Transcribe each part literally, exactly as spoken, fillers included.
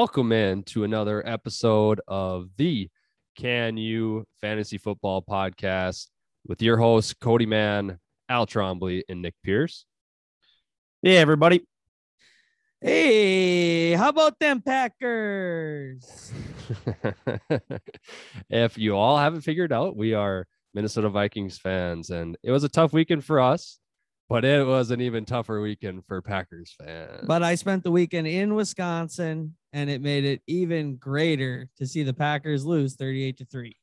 Welcome in to another episode of the Can You Fantasy Football Podcast with your hosts, Cody Mann, Al Trombley, and Nick Pierce. Hey, everybody. Hey, how about them Packers? If you all haven't figured out, we are Minnesota Vikings fans, and it was a tough weekend for us. But it was an even tougher weekend for Packers fans. But I spent the weekend in Wisconsin, and it made it even greater to see the Packers lose thirty-eight to three.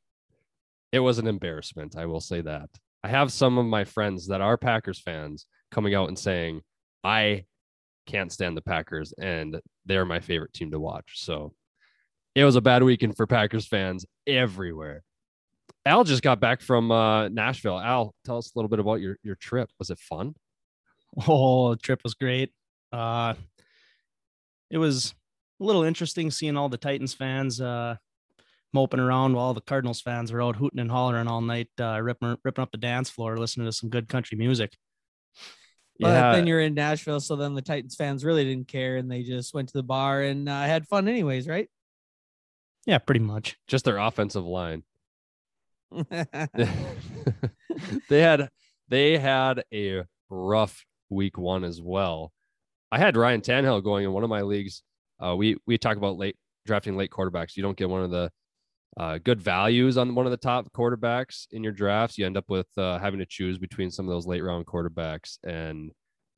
It was an embarrassment, I will say that. I have some of my friends that are Packers fans coming out and saying, I can't stand the Packers, and they're my favorite team to watch. So it was a bad weekend for Packers fans everywhere. Al just got back from uh, Nashville. Al, tell us a little bit about your, your trip. Was it fun? Oh, the trip was great. Uh, it was a little interesting seeing all the Titans fans uh, moping around while all the Cardinals fans were out hooting and hollering all night, uh, ripping, ripping up the dance floor, listening to some good country music. But yeah. Then you're in Nashville, so then the Titans fans really didn't care, and they just went to the bar and uh, had fun anyways, right? Yeah, pretty much. Just their offensive line. they had they had a rough week one as well. I had Ryan Tannehill going in one of my leagues. Uh, we we talk about late drafting late quarterbacks. You don't get one of the uh, good values on one of the top quarterbacks in your drafts. You end up with uh, having to choose between some of those late round quarterbacks, and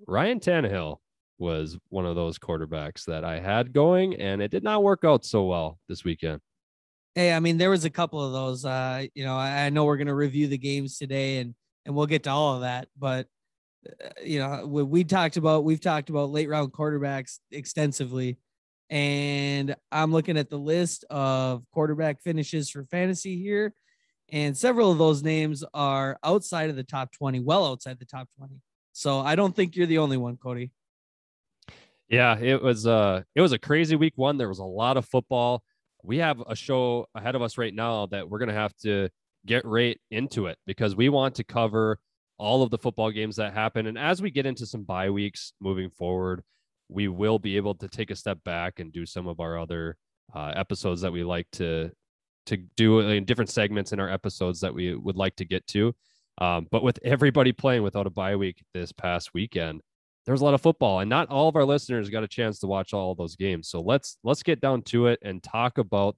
Ryan Tannehill was one of those quarterbacks that I had going, and it did not work out so well this weekend. Hey, I mean, there was a couple of those, uh, you know, I, I know we're going to review the games today and, and we'll get to all of that. But, uh, you know, we, we talked about we've talked about late round quarterbacks extensively. And I'm looking at the list of quarterback finishes for fantasy here. And several of those names are outside of the top twenty, well outside the top twenty. So I don't think you're the only one, Cody. Yeah, it was uh, it was a crazy week one. There was a lot of football. We have a show ahead of us right now that we're going to have to get right into it because we want to cover all of the football games that happen. And as we get into some bye weeks moving forward, we will be able to take a step back and do some of our other uh, episodes that we like to to do in different segments in our episodes that we would like to get to. Um, but with everybody playing without a bye week this past weekend, there was a lot of football, and not all of our listeners got a chance to watch all of those games. So let's let's get down to it and talk about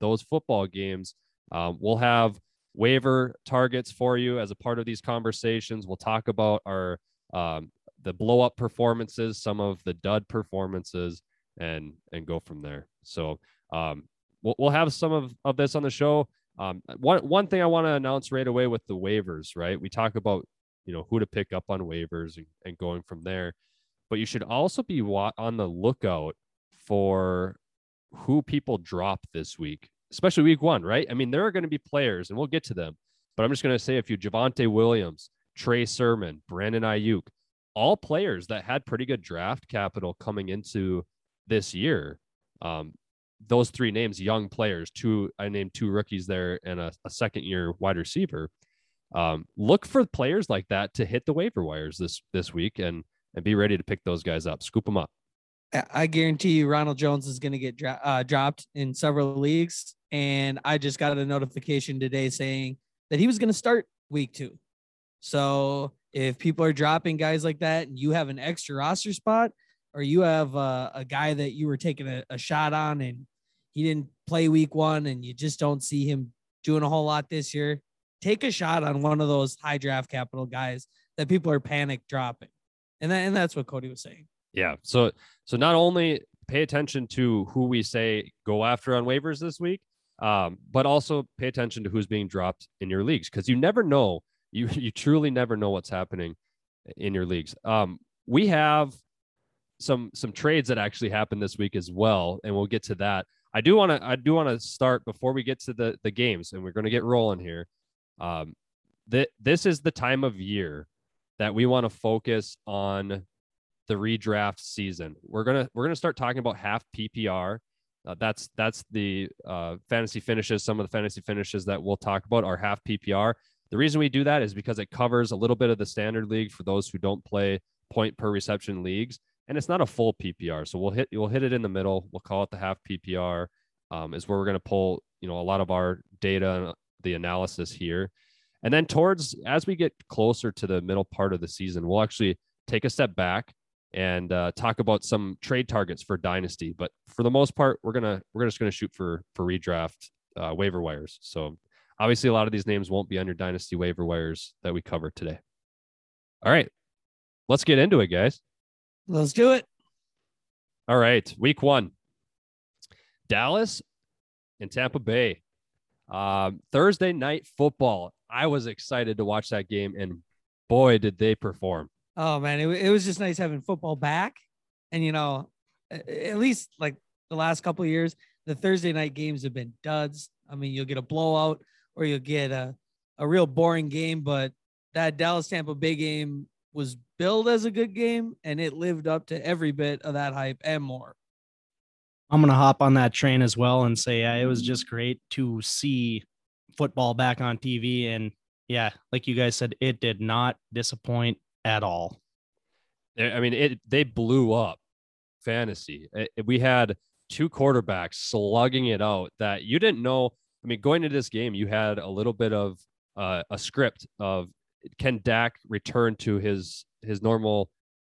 those football games. Um, we'll have waiver targets for you as a part of these conversations. We'll talk about our um, the blow up performances, some of the dud performances, and and go from there. So um, we'll we'll have some of, of this on the show. Um, one one thing I want to announce right away with the waivers, right? We talk about, you know, who to pick up on waivers and, and going from there. But you should also be wa- on the lookout for who people drop this week, especially week one, right? I mean, there are going to be players, and we'll get to them. But I'm just going to say a few: Javonte Williams, Trey Sermon, Brandon Ayuk, all players that had pretty good draft capital coming into this year. Um, those three names, young players, two, I named two rookies there and a, a second-year wide receiver. Um, look for players like that to hit the waiver wires this, this week and, and be ready to pick those guys up, scoop them up. I guarantee you Ronald Jones is going to get dra- uh, dropped in several leagues. And I just got a notification today saying that he was going to start week two. So if people are dropping guys like that and you have an extra roster spot, or you have a, a guy that you were taking a, a shot on and he didn't play week one and you just don't see him doing a whole lot this year, take a shot on one of those high draft capital guys that people are panic dropping. And that, and that's what Cody was saying. Yeah. So, so not only pay attention to who we say go after on waivers this week, um, but also pay attention to who's being dropped in your leagues. Cause you never know, you, you truly never know what's happening in your leagues. Um, we have some, some trades that actually happened this week as well. And we'll get to that. I do want to, I do want to start before we get to the, the games, and we're going to get rolling here. Um, th- this is the time of year that we want to focus on the redraft season. We're going to, we're going to start talking about half P P R. Uh, that's, that's the, uh, fantasy finishes. Some of the fantasy finishes that we'll talk about are half P P R. The reason we do that is because it covers a little bit of the standard league for those who don't play point per reception leagues. and it's not a full P P R. So we'll hit, we'll hit it in the middle. We'll call it the half P P R, um, is where we're going to pull, you know, a lot of our data and the analysis here. And then towards, as we get closer to the middle part of the season, we'll actually take a step back and uh, talk about some trade targets for Dynasty. But for the most part, we're going to, we're just going to shoot for, for redraft uh, waiver wires. So obviously a lot of these names won't be under Dynasty waiver wires that we cover today. All right, let's get into it, guys. Let's do it. All right. Week one, Dallas and Tampa Bay. Um, Thursday night football. I was excited to watch that game, and boy, did they perform. Oh, man, it, it was just nice having football back. And, you know, at least like the last couple of years, the Thursday night games have been duds. I mean, you'll get a blowout or you'll get a, a real boring game, but that Dallas-Tampa Bay game was billed as a good game, and it lived up to every bit of that hype and more. I'm going to hop on that train as well and say, yeah, it was just great to see football back on T V. And yeah, like you guys said, it did not disappoint at all. I mean, it, they blew up fantasy. It, it, we had two quarterbacks slugging it out that you didn't know. I mean, going into this game, you had a little bit of uh, a script of, can Dak return to his, his normal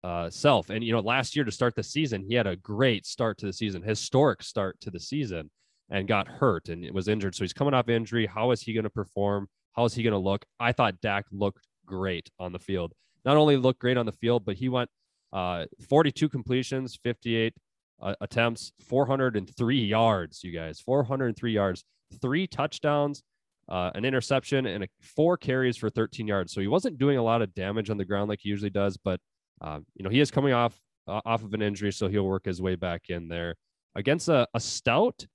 uh, self? And, you know, last year to start the season, he had a great start to the season, historic start to the season, and got hurt and was injured. So he's coming off injury. How is he going to perform? How is he going to look? I thought Dak looked great on the field. Not only looked great on the field, but he went uh, forty-two completions, fifty-eight uh, attempts, four hundred three yards, you guys, four hundred three yards, three touchdowns, Uh, an interception, and a, four carries for thirteen yards. So he wasn't doing a lot of damage on the ground like he usually does, but uh, you know, he is coming off uh, off of an injury, so he'll work his way back in there against a, a stout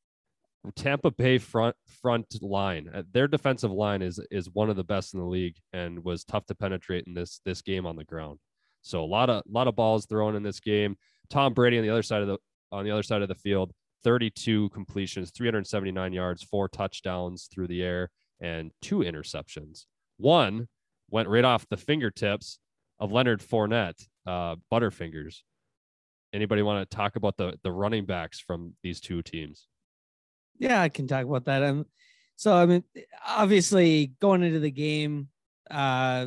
Tampa Bay front front line. Uh, their defensive line is is one of the best in the league, and was tough to penetrate in this this game on the ground. So a lot of lot of balls thrown in this game. Tom Brady on the other side of the on the other side of the field, thirty-two completions, three hundred seventy-nine yards, four touchdowns through the air, and two interceptions. One went right off the fingertips of Leonard Fournette, uh, Butterfingers. Anybody want to talk about the the running backs from these two teams? Yeah, I can talk about that. Um, so, I mean, obviously going into the game, uh,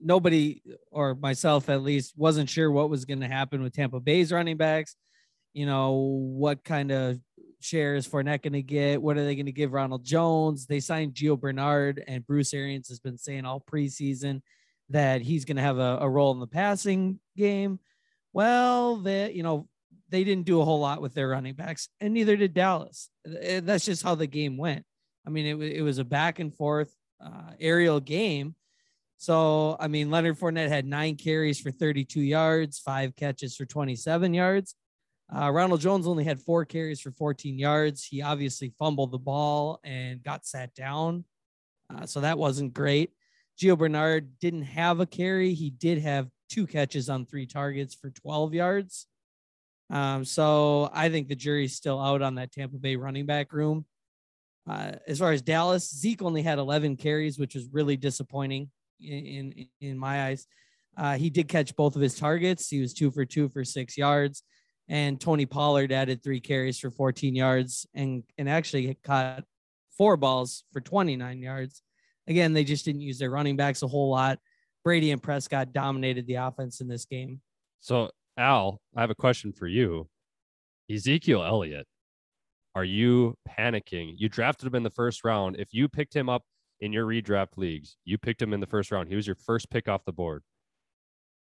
nobody, or myself at least, wasn't sure what was going to happen with Tampa Bay's running backs. You know, what kind of share is Fournette going to get? What are they going to give Ronald Jones? They signed Gio Bernard, and Bruce Arians has been saying all preseason that he's going to have a, a role in the passing game. Well, they, you know, they didn't do a whole lot with their running backs, and neither did Dallas. That's just how the game went. I mean, it, it was a back and forth uh, aerial game. So, I mean, Leonard Fournette had nine carries for thirty-two yards, five catches for twenty-seven yards. Uh, Ronald Jones only had four carries for fourteen yards. He obviously fumbled the ball and got sat down. Uh, so that wasn't great. Gio Bernard didn't have a carry. He did have two catches on three targets for twelve yards. Um, so I think the jury's still out on that Tampa Bay running back room. Uh, as far as Dallas, Zeke only had eleven carries, which was really disappointing in, in, in my eyes. Uh, he did catch both of his targets. He was two for two for six yards. And Tony Pollard added three carries for fourteen yards and, and actually caught four balls for twenty-nine yards. Again, they just didn't use their running backs a whole lot. Brady and Prescott dominated the offense in this game. So, Al, I have a question for you. Ezekiel Elliott, are you panicking? You drafted him in the first round. If you picked him up in your redraft leagues, you picked him in the first round. He was your first pick off the board.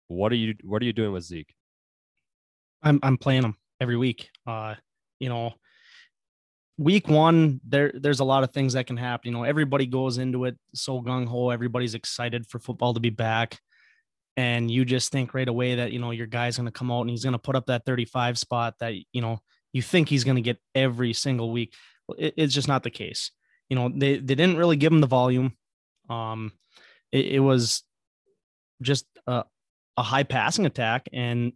What are you, what are you doing with Zeke? I'm I'm playing them every week. Uh, you know, week one, there there's a lot of things that can happen. You know, everybody goes into it so gung-ho. Everybody's excited for football to be back. And you just think right away that, you know, your guy's going to come out and he's going to put up that thirty-five spot that, you know, you think he's going to get every single week. It, it's just not the case. You know, they, they didn't really give him the volume. Um, it, it was just a, a high passing attack, and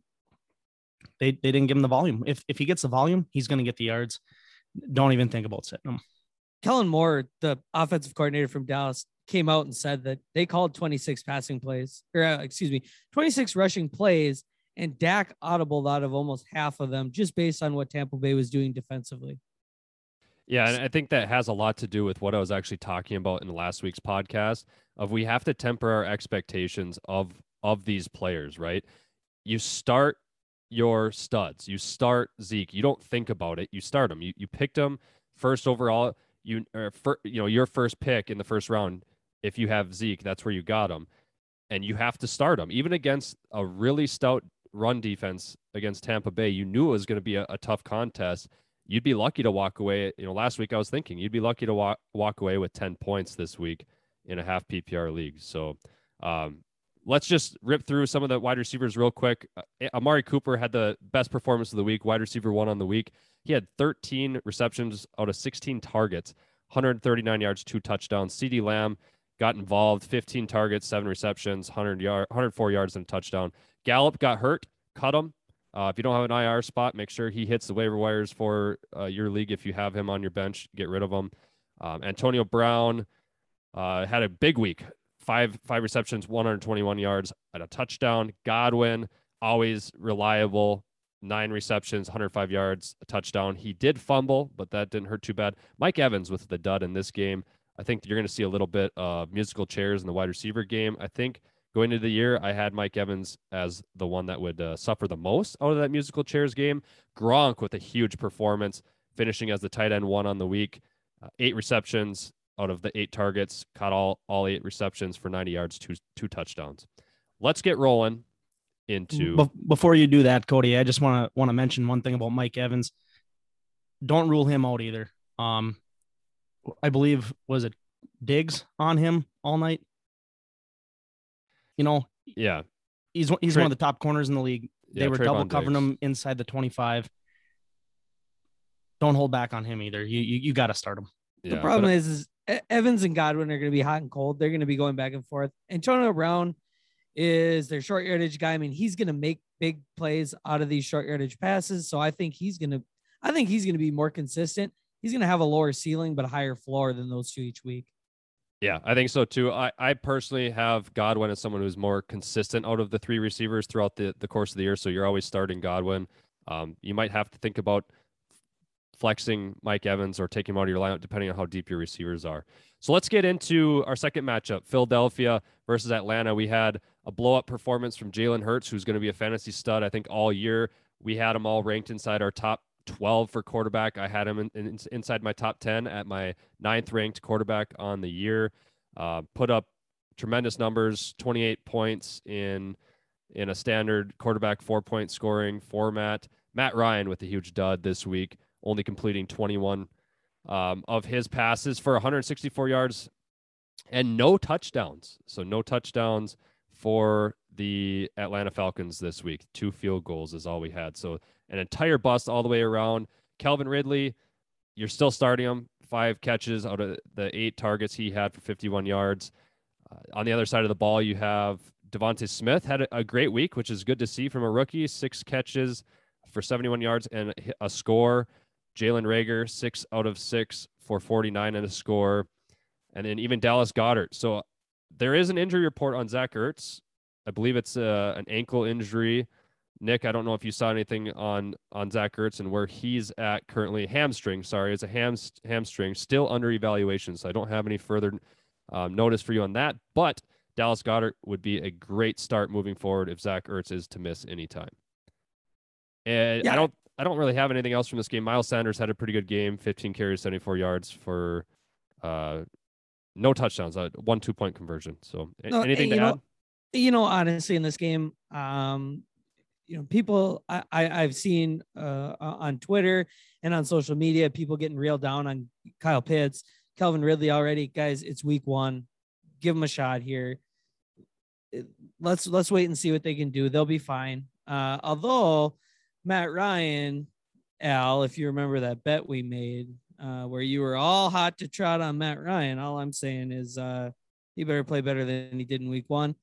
They they didn't give him the volume. If if he gets the volume, he's going to get the yards. Don't even think about sitting him. Kellen Moore, the offensive coordinator from Dallas, came out and said that they called twenty-six passing plays, or uh, excuse me, twenty-six rushing plays, and Dak audibled out of almost half of them just based on what Tampa Bay was doing defensively. Yeah, and I think that has a lot to do with what I was actually talking about in last week's podcast of we have to temper our expectations of of these players, right? You start your studs. You start Zeke. You don't think about it. You start them. You you picked them first overall. You or for, you know, your first pick in the first round, if you have Zeke, that's where you got him. And you have to start him. Even against a really stout run defense against Tampa Bay, you knew it was going to be a, a tough contest. You'd be lucky to walk away. You know, last week I was thinking you'd be lucky to walk, walk away with ten points this week in a half P P R league. So um, let's just rip through some of the wide receivers real quick. Uh, Amari Cooper had the best performance of the week, wide receiver one on the week. He had thirteen receptions out of sixteen targets, one thirty-nine yards, two touchdowns. CeeDee Lamb got involved, fifteen targets, seven receptions, one hundred yard, one hundred four yards and a touchdown. Gallup got hurt, cut him. Uh, if you don't have an I R spot, make sure he hits the waiver wires for uh, your league. If you have him on your bench, get rid of him. Um, Antonio Brown uh, had a big week. Five five receptions, one twenty-one yards and a touchdown. Godwin, always reliable. Nine receptions, one hundred five yards, a touchdown. He did fumble, but that didn't hurt too bad. Mike Evans with the dud in this game. I think you're going to see a little bit of musical chairs in the wide receiver game. I think going into the year, I had Mike Evans as the one that would uh, suffer the most out of that musical chairs game. Gronk with a huge performance, finishing as the tight end one on the week. Uh, eight receptions out of the eight targets, caught all all eight receptions for ninety yards, two two touchdowns. Let's get rolling into... Be- before you do that, Cody, I just want to want to mention one thing about Mike Evans. Don't rule him out either. Um, I believe, was it Diggs on him all night? You know, yeah, he's he's Trey, one of the top corners in the league. They yeah, were Trey double covering Diggs. Him inside the twenty-five. Don't hold back on him either. You you, you got to start him. Yeah, the problem but, is, is Evans and Godwin are going to be hot and cold. They're going to be going back and forth. Antonio Brown is their short yardage guy. I mean, he's going to make big plays out of these short yardage passes. So I think he's going to I think he's going to be more consistent. He's going to have a lower ceiling but a higher floor than those two each week. Yeah, I think so too. I, I personally have Godwin as someone who's more consistent out of the three receivers throughout the, the course of the year. So you're always starting Godwin. Um, you might have to think about flexing Mike Evans or taking him out of your lineup, depending on how deep your receivers are. So let's get into our second matchup, Philadelphia versus Atlanta. We had a blow-up performance from Jalen Hurts, who's going to be a fantasy stud, I think, all year. We had him all ranked inside our top twelve for quarterback. I had him in, in, inside my top ten at my ninth ranked quarterback on the year. Uh, put up tremendous numbers, twenty-eight points in in a standard quarterback four-point scoring format. Matt Ryan with a huge dud this week, only completing twenty-one um, of his passes for one sixty-four yards and no touchdowns. So no touchdowns for the Atlanta Falcons this week. Two field goals is all we had. So an entire bust all the way around. Calvin Ridley, you're still starting him. Five catches out of the eight targets he had for fifty-one yards. Uh, on the other side of the ball, you have Devontae Smith had a, a great week, which is good to see from a rookie. Six catches for seventy-one yards and a score. Jalen Reagor, six out of six for forty-nine and a score. And then even Dallas Goedert. So there is an injury report on Zach Ertz. I believe it's uh, an ankle injury. Nick, I don't know if you saw anything on, on Zach Ertz and where he's at currently. Hamstring, sorry. It's a ham, hamstring, still under evaluation, so I don't have any further um, notice for you on that. But Dallas Goedert would be a great start moving forward if Zach Ertz is to miss any time. And yeah. I don't I don't really have anything else from this game. Miles Sanders had a pretty good game, fifteen carries, seventy-four yards for uh, no touchdowns, uh, one two-point conversion. So no, anything to add? Know, you know, honestly, in this game, um, you know, people I, I, I've seen uh, on Twitter and on social media, people getting reeled down on Kyle Pitts, Calvin Ridley already. Guys, it's week one. Give them a shot here. Let's let's wait and see what they can do. They'll be fine. Uh, although Matt Ryan, Al, if you remember that bet we made uh, where you were all hot to trot on Matt Ryan, all I'm saying is uh, he better play better than he did in week one.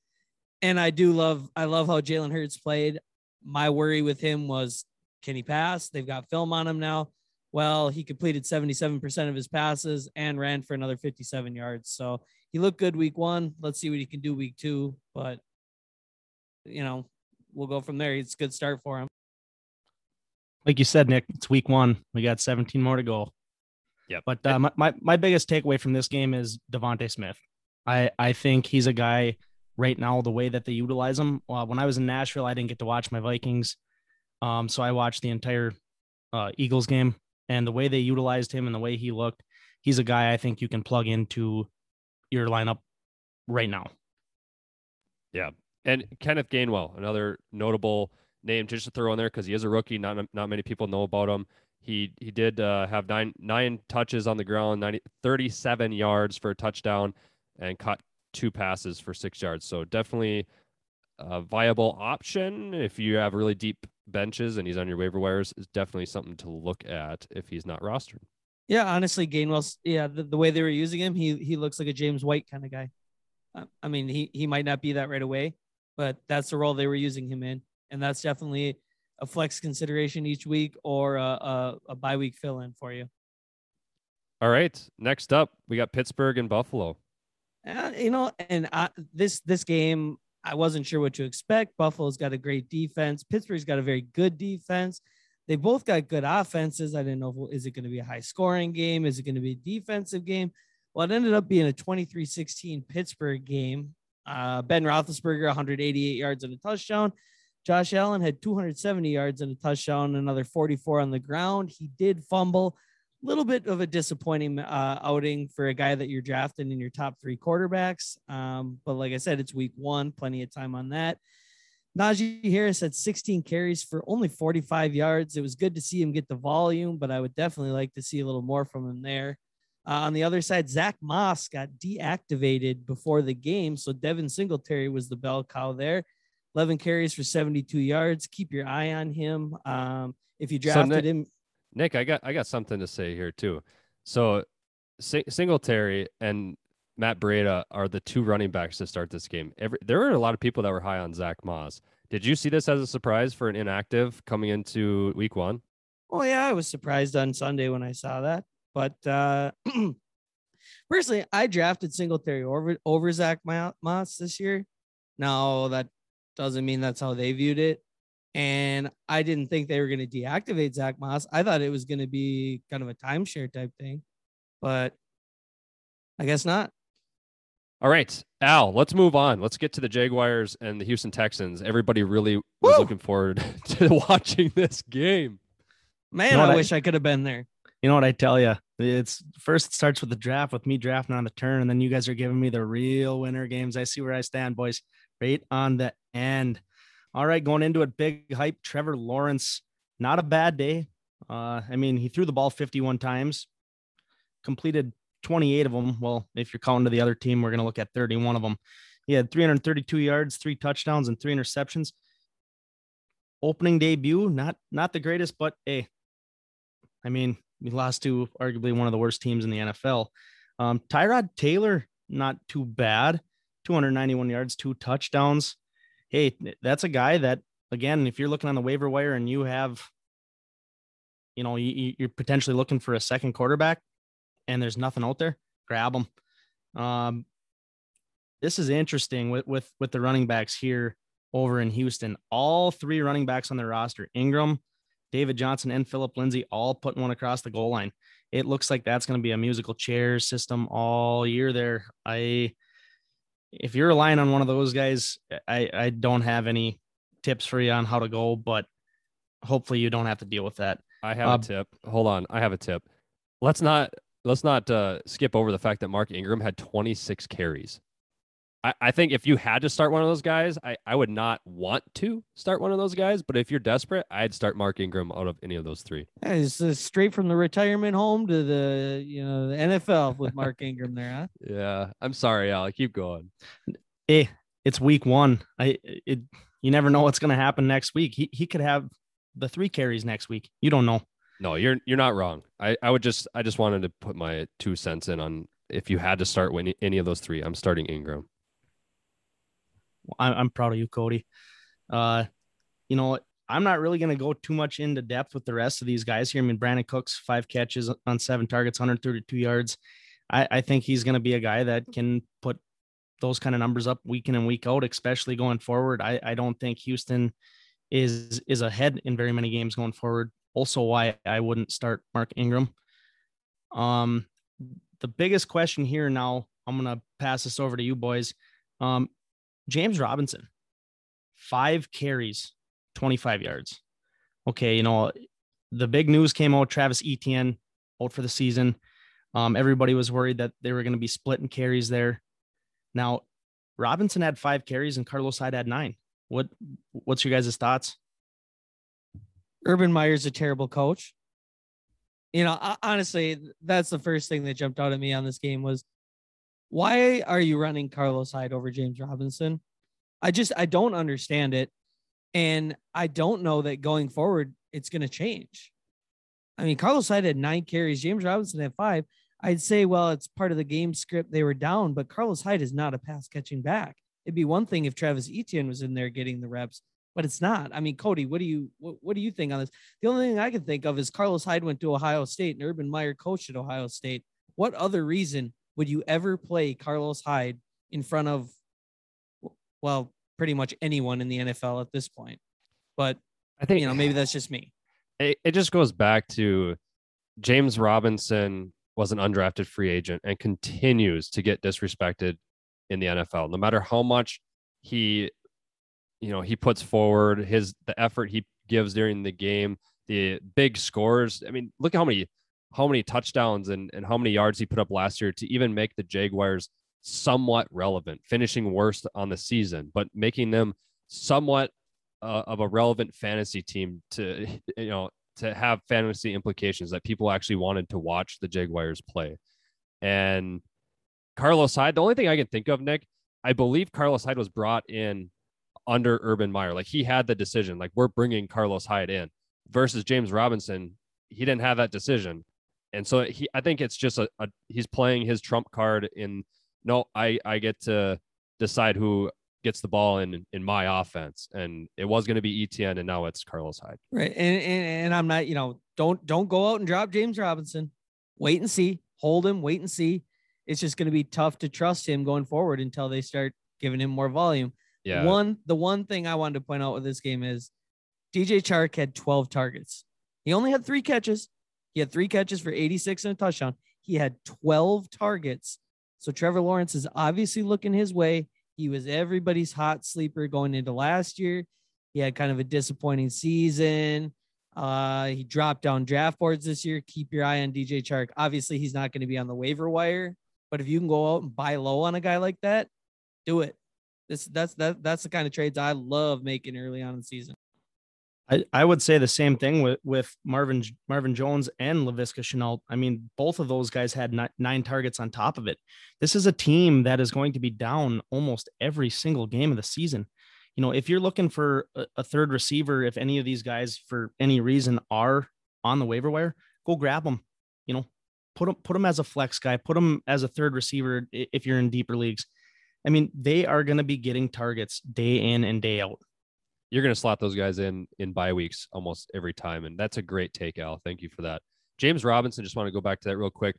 And I do love I love how Jalen Hurts played. My worry with him was, can he pass? They've got film on him now. Well, he completed seventy-seven percent of his passes and ran for another fifty-seven yards. So he looked good week one. Let's see what he can do week two. But, you know, we'll go from there. It's a good start for him. Like you said, Nick, it's week one. We got seventeen more to go. Yeah. But uh, my, my, my biggest takeaway from this game is Devontae Smith. I, I think he's a guy right now, the way that they utilize him. Uh, when I was in Nashville, I didn't get to watch my Vikings. Um, so I watched the entire uh, Eagles game, and the way they utilized him and the way he looked, he's a guy I think you can plug into your lineup right now. Yeah. And Kenneth Gainwell, another notable name just to throw in there because he is a rookie. Not not many people know about him. He he did uh, have nine nine touches on the ground, ninety, thirty-seven yards for a touchdown, and caught two passes for six yards. So definitely a viable option if you have really deep benches and he's on your waiver wires. Is definitely something to look at if he's not rostered. Yeah, honestly, Gainwell, yeah, the, the way they were using him, he he looks like a James White kind of guy. I mean, he he might not be that right away, but that's the role they were using him in. And that's definitely a flex consideration each week or a, a, a bye week fill-in for you. All right. Next up, we got Pittsburgh and Buffalo. Uh, you know, and I, this this game, I wasn't sure what to expect. Buffalo's got a great defense. Pittsburgh's got a very good defense. They both got good offenses. I didn't know, is it going to be a high-scoring game? Is it going to be a defensive game? Well, it ended up being a twenty-three sixteen Pittsburgh game. Uh, Ben Roethlisberger, one hundred eighty-eight yards and a touchdown. Josh Allen had two hundred seventy yards and a touchdown, another forty-four on the ground. He did fumble. A little bit of a disappointing uh, outing for a guy that you're drafting in your top three quarterbacks. Um, but like I said, it's week one, plenty of time on that. Najee Harris had sixteen carries for only forty-five yards. It was good to see him get the volume, but I would definitely like to see a little more from him there. Uh, on the other side, Zach Moss got deactivated before the game, so Devin Singletary was the bell cow there. eleven carries for seventy-two yards. Keep your eye on him. Um, if you drafted so Nick, him. Nick, I got I got something to say here too. So Sing- Singletary and Matt Breida are the two running backs to start this game. Every, there were a lot of people that were high on Zach Moss. Did you see this as a surprise for an inactive coming into week one? Oh, yeah, I was surprised on Sunday when I saw that. But uh, personally, I drafted Singletary over, over Zach Moss this year. Now, that doesn't mean that's how they viewed it. And I didn't think they were going to deactivate Zach Moss. I thought it was going to be kind of a timeshare type thing, but I guess not. All right, Al, let's move on. Let's get to the Jaguars and the Houston Texans. Everybody really Woo! was looking forward to watching this game. Man, you know I, I wish I could have been there. You know what I tell you? It's first it starts with the draft, with me drafting on the turn, and then you guys are giving me the real winner games. I see where I stand, boys. Right on the end. All right, going into it, big hype. Trevor Lawrence, not a bad day. Uh, I mean, he threw the ball fifty-one times, completed twenty-eight of them. Well, if you're counting to the other team, we're going to look at thirty-one of them. He had three hundred thirty-two yards, three touchdowns, and three interceptions. Opening debut, not not the greatest, but hey, I mean, we lost to arguably one of the worst teams in the N F L. Um, Tyrod Taylor, not too bad. two hundred ninety-one yards, two touchdowns. Hey, that's a guy that, again, if you're looking on the waiver wire and you have, you know, you, you're potentially looking for a second quarterback and there's nothing out there, grab him. Um, this is interesting with, with, with the running backs here over in Houston. All three running backs on their roster, Ingram, David Johnson, and Phillip Lindsay, all putting one across the goal line. It looks like that's going to be a musical chair system all year there. I... If you're relying on one of those guys, I, I don't have any tips for you on how to go, but hopefully you don't have to deal with that. I have uh, a tip. Hold on. I have a tip. Let's not let's not uh, skip over the fact that Mark Ingram had twenty-six carries. I, I think if you had to start one of those guys, I, I would not want to start one of those guys. But if you're desperate, I'd start Mark Ingram out of any of those three. Yeah, it's uh, straight from the retirement home to the you know the N F L with Mark Ingram there, huh? Yeah, I'm sorry, Al. Keep going. Hey, it's week one. I it you never know what's going to happen next week. He he could have the three carries next week. You don't know. No, you're you're not wrong. I, I would just I just wanted to put my two cents in on if you had to start when any of those three. I'm starting Ingram. I'm proud of you, Cody. Uh, you know, I'm not really going to go too much into depth with the rest of these guys here. I mean, Brandon Cooks, five catches on seven targets, one hundred thirty-two yards. I, I think he's going to be a guy that can put those kind of numbers up week in and week out, especially going forward. I, I don't think Houston is is ahead in very many games going forward. Also why I wouldn't start Mark Ingram. Um, the biggest question here now, I'm going to pass this over to you boys. Um, James Robinson, five carries, twenty-five yards. Okay, you know, the big news came out, Travis Etienne out for the season. Um, everybody was worried that they were going to be splitting carries there. Now, Robinson had five carries and Carlos Hyde had nine. What What's your guys' thoughts? Urban Meyer's a terrible coach. You know, I, honestly, that's the first thing that jumped out at me on this game was, why are you running Carlos Hyde over James Robinson? I just, I don't understand it. And I don't know that going forward, it's going to change. I mean, Carlos Hyde had nine carries. James Robinson had five. I'd say, well, it's part of the game script. They were down, but Carlos Hyde is not a pass catching back. It'd be one thing if Travis Etienne was in there getting the reps, but it's not. I mean, Cody, what do you, what, what do you think on this? The only thing I can think of is Carlos Hyde went to Ohio State and Urban Meyer coached at Ohio State. What other reason would you ever play Carlos Hyde in front of, well, pretty much anyone in the N F L at this point? But I think, you know, maybe that's just me. It, it just goes back to James Robinson was an undrafted free agent and continues to get disrespected in the N F L, no matter how much he, you know, he puts forward his, the effort he gives during the game, the big scores. I mean, look at how many, how many touchdowns and, and how many yards he put up last year to even make the Jaguars somewhat relevant, finishing worst on the season, but making them somewhat uh, of a relevant fantasy team to, you know, to have fantasy implications that people actually wanted to watch the Jaguars play. And Carlos Hyde, the only thing I can think of, Nick, I believe Carlos Hyde was brought in under Urban Meyer. Like, he had the decision, like, we're bringing Carlos Hyde in, versus James Robinson. He didn't have that decision. And so he, I think it's just a, a he's playing his trump card in, no, I, I get to decide who gets the ball in in my offense. And it was going to be Etienne, and now it's Carlos Hyde. Right. And, and and I'm not, you know, don't don't go out and drop James Robinson. Wait and see. Hold him. Wait and see. It's just going to be tough to trust him going forward until they start giving him more volume. Yeah. One, the one thing I wanted to point out with this game is D J Chark had twelve targets. He only had three catches. He had three catches for eighty-six and a touchdown. He had twelve targets. So Trevor Lawrence is obviously looking his way. He was everybody's hot sleeper going into last year. He had kind of a disappointing season. Uh, he dropped down draft boards this year. Keep your eye on D J Chark. Obviously, he's not going to be on the waiver wire, but if you can go out and buy low on a guy like that, do it. This that's that that's the kind of trades I love making early on in the season. I, I would say the same thing with, with Marvin Marvin Jones and Laviska Shenault. I mean, both of those guys had nine, nine targets on top of it. This is a team that is going to be down almost every single game of the season. You know, if you're looking for a, a third receiver, if any of these guys for any reason are on the waiver wire, go grab them. You know, put them put them as a flex guy. Put them as a third receiver if you're in deeper leagues. I mean, they are going to be getting targets day in and day out. You're going to slot those guys in in bye weeks almost every time. And that's a great take, Al. Thank you for that. James Robinson, just want to go back to that real quick.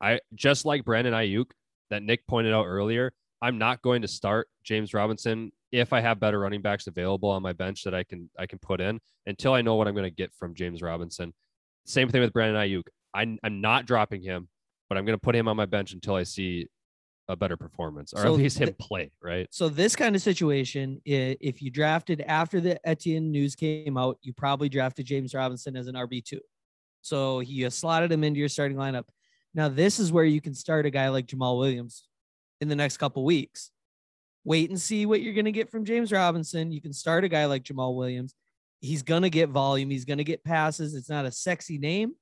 I just like Brandon Ayuk that Nick pointed out earlier, I'm not going to start James Robinson if I have better running backs available on my bench that I can I can put in until I know what I'm going to get from James Robinson. Same thing with Brandon Ayuk. I'm, I'm not dropping him, but I'm going to put him on my bench until I see a better performance, or so at least him th- play, right? So this kind of situation, if you drafted after the Etienne news came out, you probably drafted James Robinson as an R B two. So you slotted him into your starting lineup. Now this is where you can start a guy like Jamal Williams in the next couple weeks. Wait and see what you're going to get from James Robinson. You can start a guy like Jamal Williams. He's going to get volume. He's going to get passes. It's not a sexy name,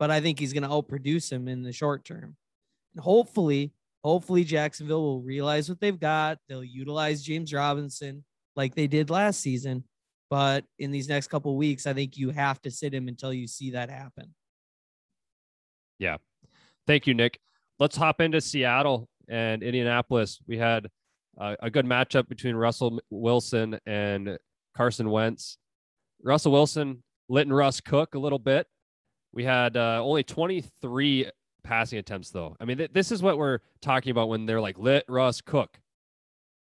but I think he's going to outproduce him in the short term. And hopefully, Hopefully Jacksonville will realize what they've got. They'll utilize James Robinson like they did last season. But in these next couple of weeks, I think you have to sit him until you see that happen. Yeah. Thank you, Nick. Let's hop into Seattle and Indianapolis. We had uh, a good matchup between Russell Wilson and Carson Wentz. Russell Wilson lit and Russ Cook a little bit. We had uh, only twenty-three passing attempts, though. I mean, th- this is what we're talking about when they're like, let Russ cook.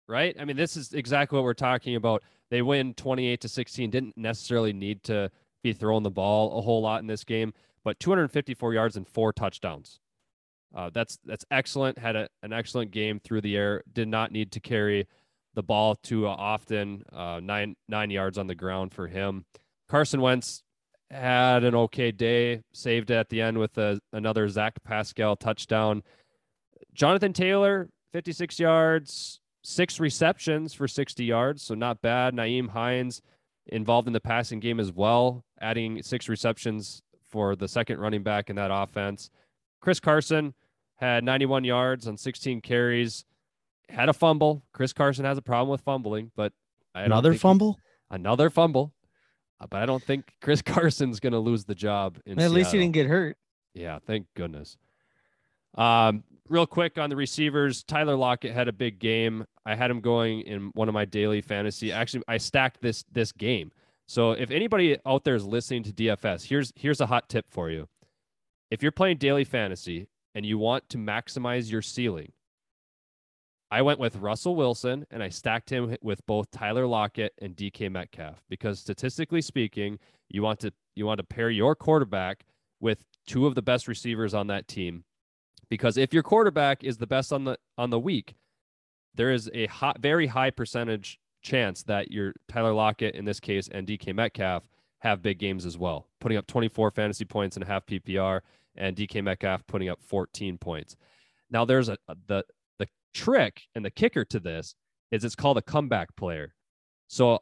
right? I mean, this is exactly what we're talking about. They win twenty-eight to sixteen, didn't necessarily need to be throwing the ball a whole lot in this game, but two hundred fifty-four yards and four touchdowns. Uh, that's that's excellent. Had a, an excellent game through the air. Did not need to carry the ball too uh, often. Uh, nine nine yards on the ground for him. Carson Wentz had an okay day. Saved at the end with a, another Zach Pascal touchdown. Jonathan Taylor, fifty-six yards, six receptions for sixty yards, so not bad. Nyheim Hines involved in the passing game as well, adding six receptions for the second running back in that offense. Chris Carson had ninety-one yards on sixteen carries, had a fumble. Chris Carson has a problem with fumbling, but I don't another fumble, he, another fumble. But I don't think Chris Carson's going to lose the job. In At least Seattle. He didn't get hurt. Yeah, thank goodness. Um, real quick on the receivers, Tyler Lockett had a big game. I had him going in one of my daily fantasy. Actually, I stacked this this game. So if anybody out there is listening to D F S, here's here's a hot tip for you. If you're playing daily fantasy and you want to maximize your ceiling, I went with Russell Wilson and I stacked him with both Tyler Lockett and D K Metcalf, because statistically speaking, you want to you want to pair your quarterback with two of the best receivers on that team. Because if your quarterback is the best on the on the week, there is a hot, very high percentage chance that your Tyler Lockett, in this case, and D K Metcalf have big games as well, putting up twenty-four fantasy points and a half P P R, and D K Metcalf putting up fourteen points. Now, there's a the the trick and the kicker to this is it's called a comeback player. So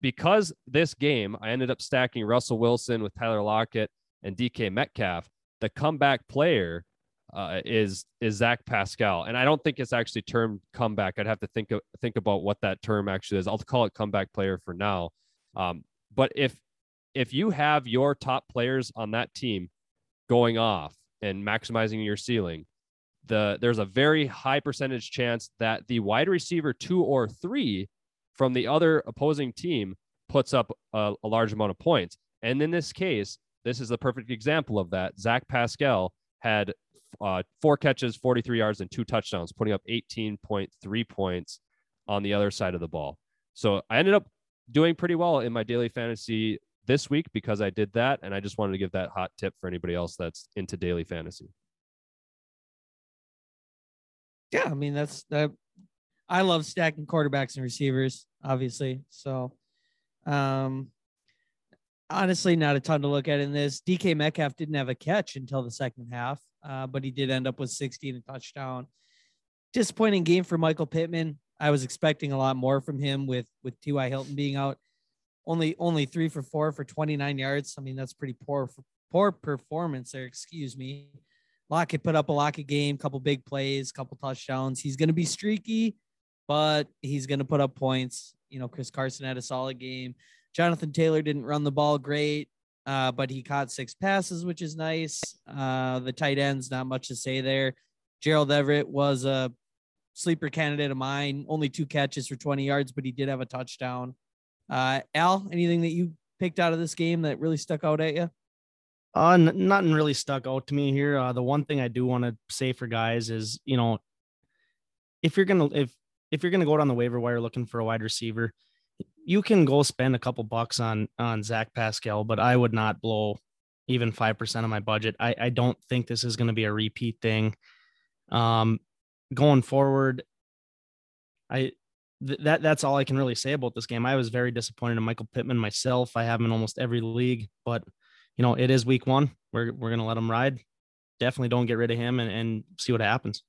because this game, I ended up stacking Russell Wilson with Tyler Lockett and D K Metcalf, the comeback player Uh, is is Zach Pascal, and I don't think it's actually termed comeback. I'd have to think of, think about what that term actually is. I'll call it comeback player for now. Um, but if if you have your top players on that team going off and maximizing your ceiling, the there's a very high percentage chance that the wide receiver two or three from the other opposing team puts up a, a large amount of points. And in this case, this is the perfect example of that. Zach Pascal had Uh, four catches, forty-three yards, and two touchdowns, putting up eighteen point three points on the other side of the ball. So I ended up doing pretty well in my daily fantasy this week because I did that, and I just wanted to give that hot tip for anybody else that's into daily fantasy. Yeah, I mean, that's that. I love stacking quarterbacks and receivers, obviously. So, um, honestly, not a ton to look at in this. D K Metcalf didn't have a catch until the second half. Uh, but he did end up with sixty and a touchdown. Disappointing game for Michael Pittman. I was expecting a lot more from him with with T Y Hilton being out. Only only three for four for twenty-nine yards. I mean, that's pretty poor poor performance there. Excuse me. Lockett put up a Lockett game, couple big plays, couple touchdowns. He's going to be streaky, but he's going to put up points. You know, Chris Carson had a solid game. Jonathan Taylor didn't run the ball great. Uh, but he caught six passes, which is nice. Uh, the tight ends, not much to say there. Gerald Everett was a sleeper candidate of mine. Only two catches for twenty yards, but he did have a touchdown. Uh, Al, anything that you picked out of this game that really stuck out at you? Uh, n- nothing really stuck out to me here. Uh, the one thing I do want to say for guys is, you know, if you're gonna if if you're gonna go down the waiver wire looking for a wide receiver, you can go spend a couple bucks on, on Zach Pascal, but I would not blow even five percent of my budget. I, I don't think this is going to be a repeat thing. Um, going forward, I, th- that, that's all I can really say about this game. I was very disappointed in Michael Pittman myself. I have him in almost every league, but you know, it is week one. We're, we're going to let him ride. Definitely don't get rid of him and, and see what happens.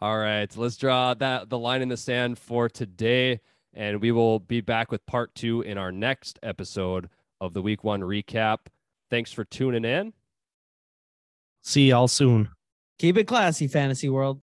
All right, let's draw that the line in the sand for today. And we will be back with part two in our next episode of the week one recap. Thanks for tuning in. See y'all soon. Keep it classy, fantasy world.